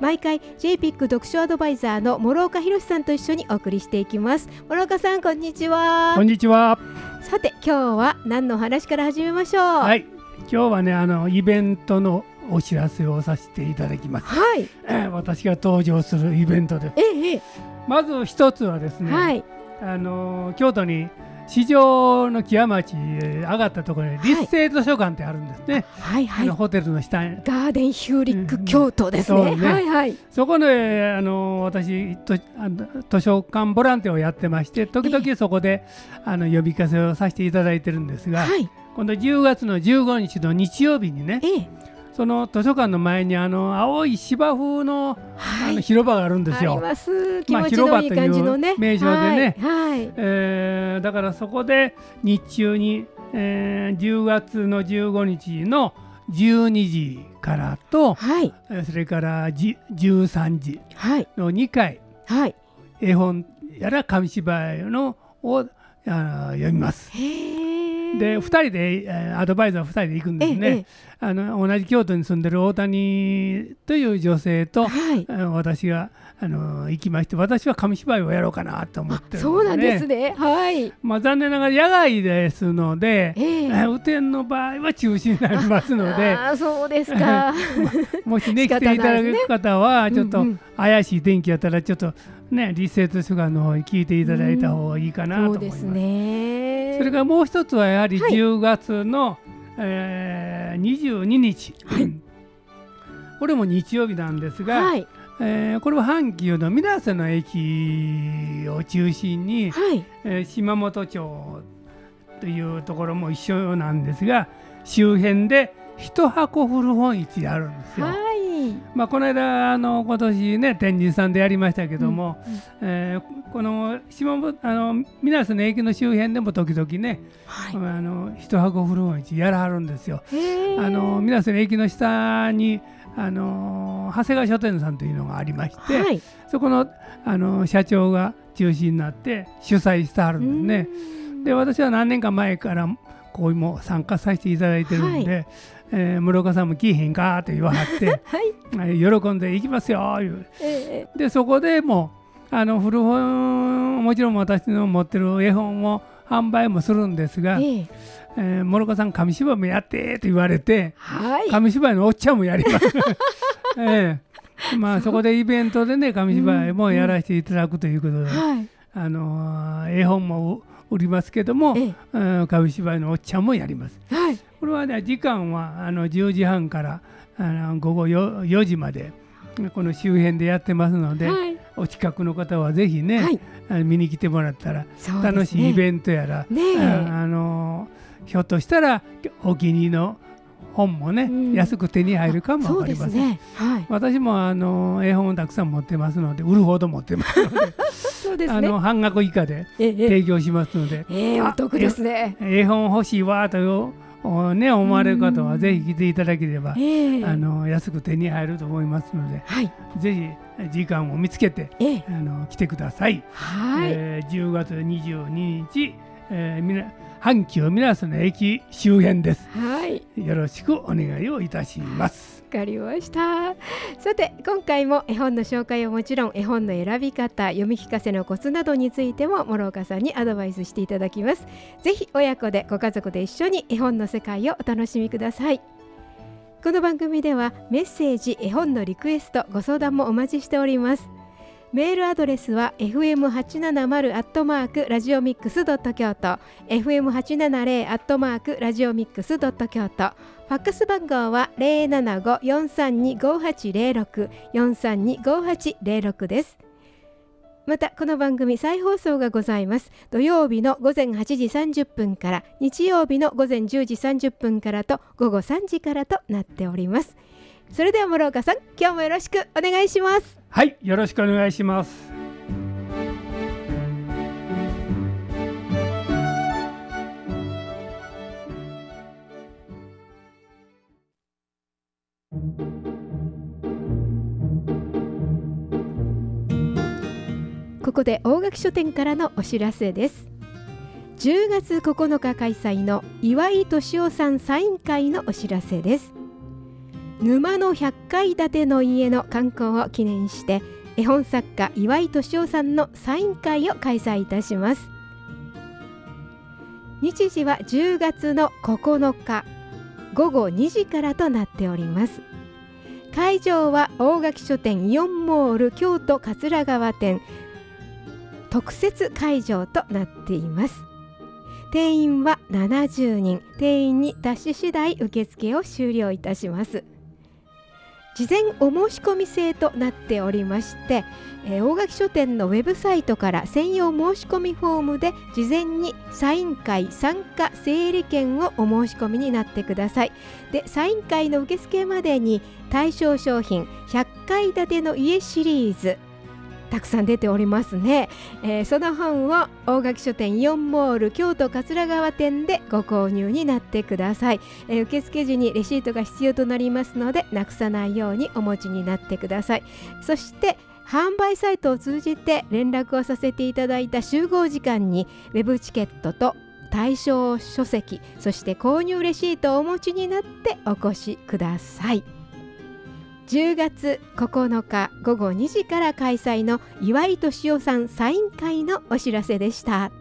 毎回 JPIC 読書アドバイザーの諸岡博さんと一緒にお送りしていきます。諸岡さん、こんにちは。こんにちは。さて、今日は何の話から始めましょう。はい、今日はね、イベントのお知らせをさせていただきます。はい、私が登場するイベントです。まず一つはですね、はい、京都に市場の木屋町上がったところに立成図書館ってあるんですね、はいはいはい、ホテルの下にガーデンヒューリック京都です ね、うん、はいはい、そこで私図書館ボランティアをやってまして、時々そこで呼びかけをさせていただいてるんですが、はい、今度10月の15日の日曜日にね、その図書館の前に青い芝生 の、はい、広場があるんですよ。あります。気持ちのいい感じのね、まあ、広場という名称でね、はいはい、だからそこで日中に、10月の15日の12時からと、はい、それから13時の2回、はいはい、絵本やら紙芝居のを読みます。で2人でアドバイザー2人で行くんですね、同じ京都に住んでる大谷という女性と、はい、私が行きまして、私は紙芝居をやろうかなと思ってるんで、ね、そうなんですね、はい、まあ、残念ながら野外ですので、雨天の場合は中止になりますので、ああそうですかもしね、来ていただく方はちょっと怪しい天気やったらちょっとね、立成図書館の方に聞いていただいた方がいいかなと思います。そうですね。それからもう一つはやはり10月の、22日、はい、これも日曜日なんですが、はい、これは阪急の水瀬の駅を中心に、はい、島本町というところも一緒なんですが、周辺で一箱古本市あるんですよ。はい、まあ、この間今年ね、天神さんでやりましたけども、この水瀬の駅の周辺でも時々ね、はい、一箱古本市やらはるんですよ。水瀬の駅の下に長谷川書店さんというのがありまして、はい、そこの社長が中心になって主催してはるんですね。で、私は何年か前からこうも参加させていただいてるんで、はい、室岡さんも来いへんかと言わはって、はい、喜んで行きますよいう、でそこでも古本、もちろん私の持ってる絵本を販売もするんですが、室岡さん紙芝居もやってと言われて、はい、紙芝居のおっちゃんもやります、まあ、そこでイベントでね、紙芝居もやらせていただくということで、はい、絵本もおりますけども、紙芝居のおっちゃんもやります、はい、これは、ね、時間は10時半から午後 4時までこの周辺でやってますので、はい、お近くの方はぜひね、はい、見に来てもらったら、ね、楽しいイベントやら、ね、ひょっとしたらお気に入りの本もね、安く手に入るかも分かりません、はい、私も絵本をたくさん持ってますので、売るほど持ってますのでそうです、ね、半額以下で提供しますので、お得ですね。絵本欲しいわと、ね、思われる方はぜひ来ていただければ、安く手に入ると思いますので、はい、ぜひ時間を見つけて、来てください。はい、10月22日阪急水瀬の駅周辺です、はい、よろしくお願いをいたします。わかりました。さて、今回も絵本の紹介はもちろん、絵本の選び方、読み聞かせのコツなどについても諸岡さんにアドバイスしていただきます。ぜひ親子でご家族で一緒に絵本の世界をお楽しみください。この番組ではメッセージ、絵本のリクエスト、ご相談もお待ちしております。メールアドレスは fm870@radiomix.kyoto、fm870@radiomix.kyoto、ファックス番号は 075-432-5806、432-5806 です。また、この番組再放送がございます。土曜日の午前8時30分から、日曜日の午前10時30分からと、午後3時からとなっております。それでは諸岡さん、今日もよろしくお願いします。はい、よろしくお願いします。ここで大垣書店からのお知らせです。10月9日開催の岩井俊夫さんサイン会のお知らせです。沼の100階建ての家の観光を記念して絵本作家岩井俊夫さんのサイン会を開催いたします。日時は10月の9日午後2時からとなっております。会場は大垣書店イオンモール京都桂川店特設会場となっています。定員は70人、定員に達し次第受付を終了いたします。事前お申し込み制となっておりまして、大垣書店のウェブサイトから専用申し込みフォームで事前にサイン会参加整理券をお申し込みになってください。で、サイン会の受付までに対象商品100階建ての家シリーズたくさん出ておりますね、その本を大垣書店イオンモール京都桂川店でご購入になってください、受付時にレシートが必要となりますのでなくさないようにお持ちになってください。そして販売サイトを通じて連絡をさせていただいた集合時間にウェブチケットと対象書籍、そして購入レシートをお持ちになってお越しください。10月9日午後2時から開催の岩井俊夫さんサイン会のお知らせでした。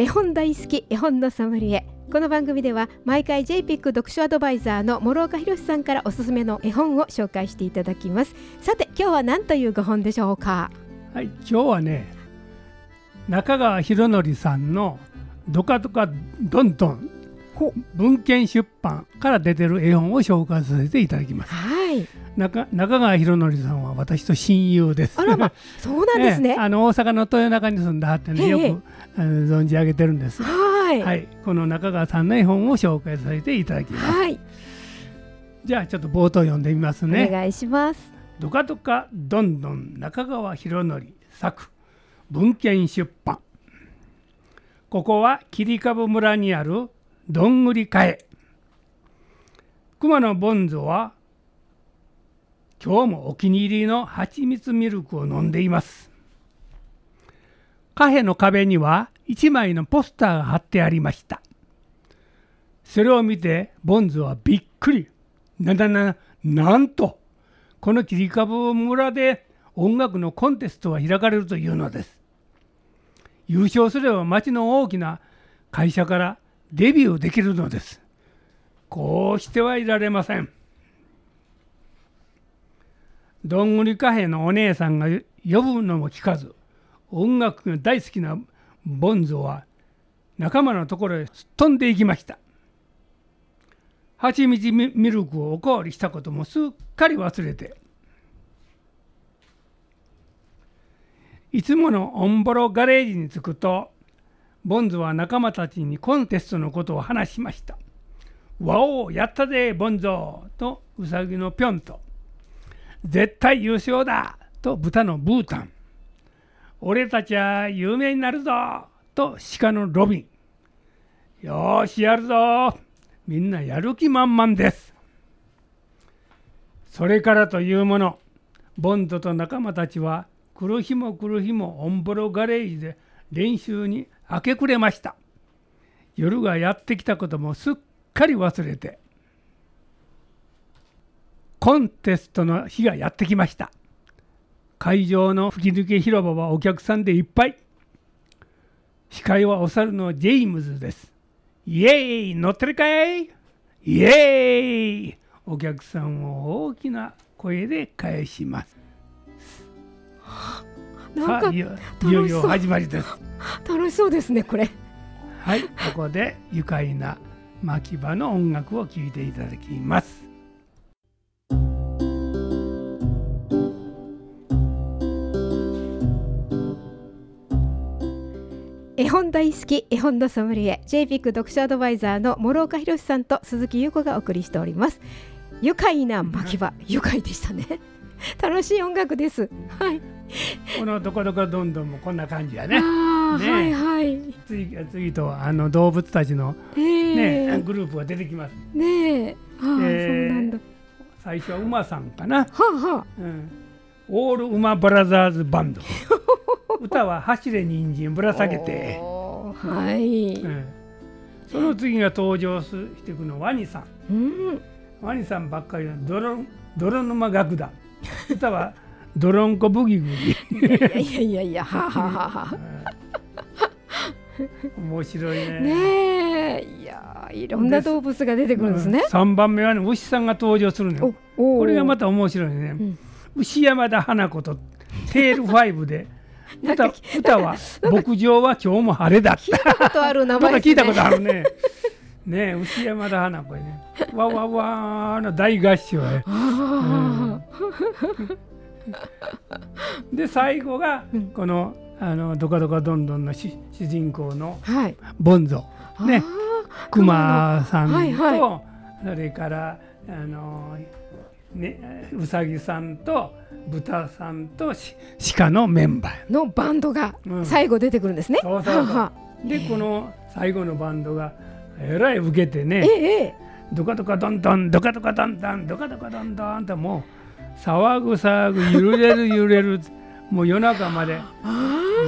絵本大好き、絵本のソムリエ。この番組では毎回 JPIC 読書アドバイザーの諸岡弘さんからおすすめの絵本を紹介していただきます。さて今日は何というご本でしょうか。はい、今日はね、中川博則さんのドカドカドンドン文献出版から出てる絵本を紹介させていただきます。はい、中川博則さんは私と親友です。あら、まあ、そうなんですね。大阪の豊中に住んだって、ね、よく存じ上げてるんです。はい、はい、この中川さんの絵本を紹介させていただきます。はい、じゃあちょっと冒頭読んでみますね。お願いします。ドカドカどんどん中川博則作文献出版。ここは霧株村にあるどんぐりかえ。熊のボンゾは今日もお気に入りのはちみつミルクを飲んでいます。カフェの壁には一枚のポスターが貼ってありました。それを見てボンゾはびっくり。なんとこの霧株村で音楽のコンテストが開かれるというのです。優勝すれば町の大きな会社からデビューできるのです。こうしてはいられません。どんぐりカフェのお姉さんが呼ぶのも聞かず、音楽が大好きなボンゾは仲間のところへすっ飛んでいきました。はちみつミルクをおかわりしたこともすっかり忘れて、いつものオンボロガレージに着くとボンゾは仲間たちにコンテストのことを話しました。わお、やったぜボンゾとウサギのピョンと、絶対優勝だと豚のブータン、俺たちは有名になるぞと鹿のロビン、よしやるぞ、みんなやる気満々です。それからというもの、ボンゾと仲間たちは来る日も来る日もオンボロガレージで練習に明け暮れました。夜がやってきたこともすっかり忘れて、コンテストの日がやってきました。会場の吹き抜け広場はお客さんでいっぱい。司会はお猿のジェイムズです。イエーイ、乗ってるかい、イエーイ、お客さんを大きな声で返します。なんかいよいよ始まりです。楽しそうですねこれ。はい、ここで愉快な牧場の音楽を聴いていただきます。絵本大好き、絵本のソムリエ JPIC 読書アドバイザーの諸岡弘さんと鈴木優子がお送りしております。愉快な牧場、愉快でしたね。楽しい音楽です。はい、このどこどこどんどんもこんな感じやね。あ、ね、はいはい。次と動物たちの、ね、グループが出てきますね。そうなんだ。最初は馬さんかな。はは、うん、オール馬ブラザーズバンド歌は走れ人参ぶら下げて、はい、うん、その次が登場していくのワニさん、うん、ワニさんばっかりの泥沼楽団歌はドロンコブギブギいやはははは面白いね。ねえ、いや、いろんな動物が出てくるんですね。3番目は、ね、牛さんが登場するのよ。これがまた面白いね、うん、牛山田花子とテール5で歌は牧場は今日も晴れだった。聞いたことある名前ですね。聞いたことあるね。ねえ、牛山田花子ね。わわわの大合唱ね。で最後がこの、どかどかどんどんの主人公のボンゾ、はい、ね、クマさんと、はいはい、それからね、うさぎさんと豚さんと鹿のメンバーのバンドが最後出てくるんですね。そうそうそうで、この最後のバンドがえらい受けてね、どかどかどんどんどかどかどんどんどかどかどんどんともう騒ぐ騒ぐ揺れるもう夜中まで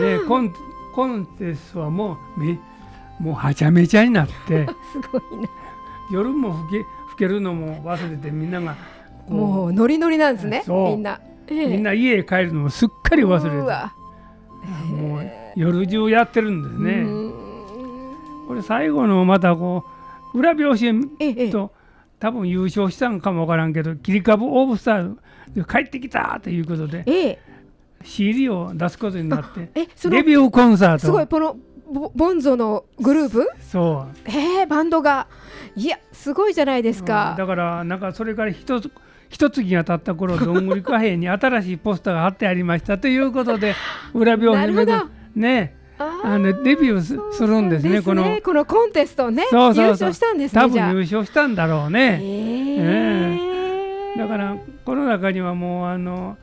で、コンテストはもうはちゃめちゃになってすごいな。夜もふけるのも忘れてみんながもうノリノリなんですね。みんな家へ帰るのもすっかり忘れてもう夜中やってるんですね。これ最後のまたこう裏表紙と、多分優勝したのかもわからんけど、切り株オーブスターで帰ってきたということで、CD を出すことになってデビューコンサート。すごい、このボンゾのグループ、そう、バンドが、いや、すごいじゃないですか。だからなんかそれから一月が経った頃、どんぐり貨幣に新しいポスターが貼ってありましたということで裏表紙でね、デビューするんですね。このコンテストね、そうそうそう、優勝したんですね。多分優勝したんだろうね。だからこの中にはもう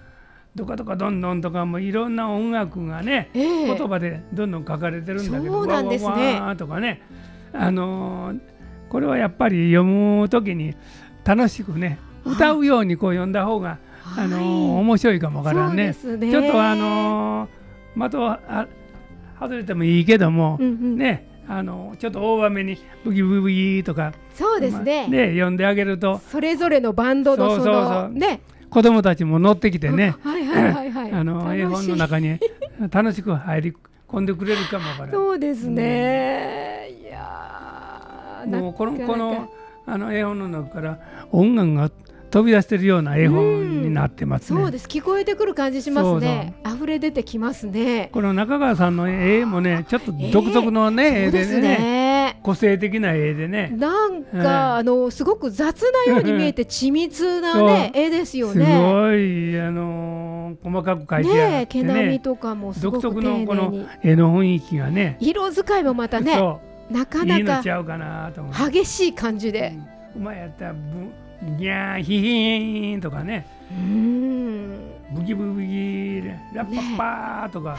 どかどかどんどんとかもいろんな音楽がね、言葉でどんどん書かれてるんだけど、そうなんですね。わわわとかね、これはやっぱり読むときに楽しくね、歌うようにこう読んだ方が面白いかもわからんね。そうですね。ちょっと外れてもいいけども、ね、ちょっと大雨にブギブギとか、そうですね、呼んであげると、それぞれのバンドのね、子供たちも乗ってきてね、絵本の中に楽しく入り込んでくれるかもわからない。そうですね。いや、もうこの絵本の中から音楽が飛び出してるような絵本になってますね。そうです、聞こえてくる感じしますね。溢れ出てきますね。この中川さんの絵もね、ちょっと独特のね、絵でね、個性的な絵でね、なんかすごく雑なように見えて緻密なね絵ですよね。すごい細かく描いてあってね、毛並みとかもすごく丁寧に、独特のこの絵の雰囲気がね、色使いもまたね、なかなか激しい感じで、うまいやったらギャーヒヒーンとかね、ブギブギラッパッパーとか、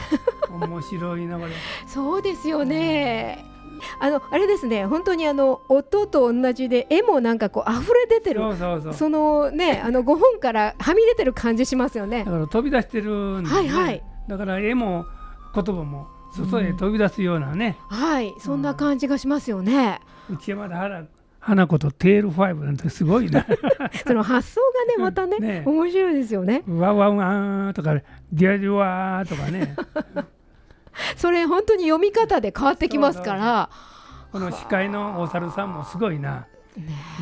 面白いなこれ。そうですよね。あれですね、本当に音と同じで絵もなんかこう溢れ出てる、そのね、5本からはみ出てる感じしますよね。だから飛び出してるんですね。はいはい。だから絵も言葉も外へ飛び出すようなね、はい、そんな感じがしますよね。内山田花子とテール5なんてすごいな。その発想がね、またね、面白いですよね。わわわとかね、ディアディワとかね。それ本当に読み方で変わってきますから。この司会のお猿さんもすごいな。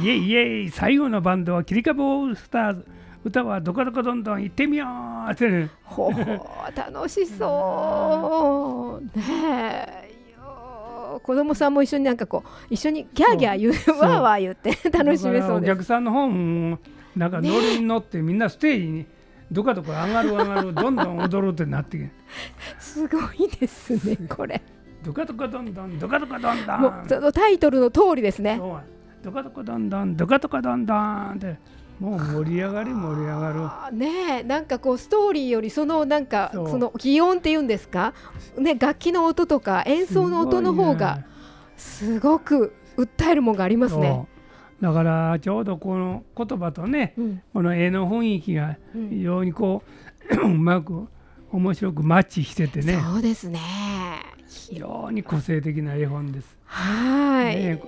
イエイイエイ、最後のバンドは切り株オールスターズ。歌はどかどかどんどん行ってみようってね。ほほ、楽しそう。ねえ。子供さんも一緒になんかこう一緒にギャーギャー言う、わーわー言って楽しめそうです。お客さんの方もなんかノリに乗ってみんなステージにどかどか上がるどんどん踊るってなってきてすごいですねこれ。どかどかどんどんどかどかどんどん、もうそのタイトルの通りですね。どかどかどんどんどかどかどんどんってもう盛り上がり盛り上がる、ね、なんかこうストーリーよりそのなんかその擬音っていうんですか、ね、楽器の音とか演奏の音の方がすごく訴えるものがありますね。だからちょうどこの言葉とね、うん、この絵の雰囲気が非常にこう、うん、うまく面白くマッチしててね。そうですね、非常に個性的な絵本です。はい、ね、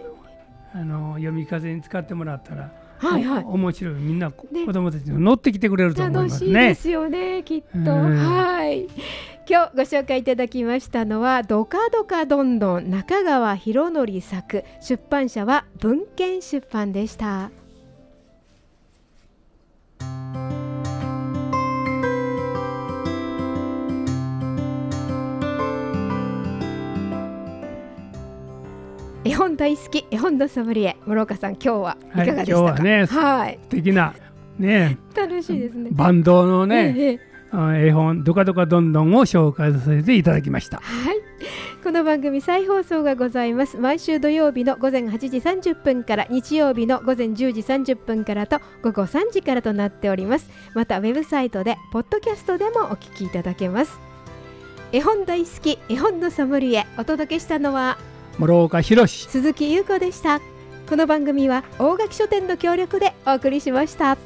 読み風に使ってもらったら、はいはい、面白い。みんな子どもたちも乗ってきてくれると思いますね。楽しいですよね、きっと。はい、今日ご紹介いただきましたのはドカドカどんどん、中川博則作、出版社は文献出版でした。絵本大好き、絵本のソムリエ、諸岡さん、今日はいかがでしたか。はい、今日はね、はい、素敵な、ね、楽しいですね、バンドのね、絵本ドカドカどんどんを紹介させていただきました。はい、この番組再放送がございます。毎週土曜日の午前8時30分から日曜日の午前10時30分からと午後3時からとなっております。またウェブサイトでポッドキャストでもお聞きいただけます。絵本大好き、絵本のソムリエ、お届けしたのは諸岡博、鈴木優子でした。この番組は大垣書店の協力でお送りしました。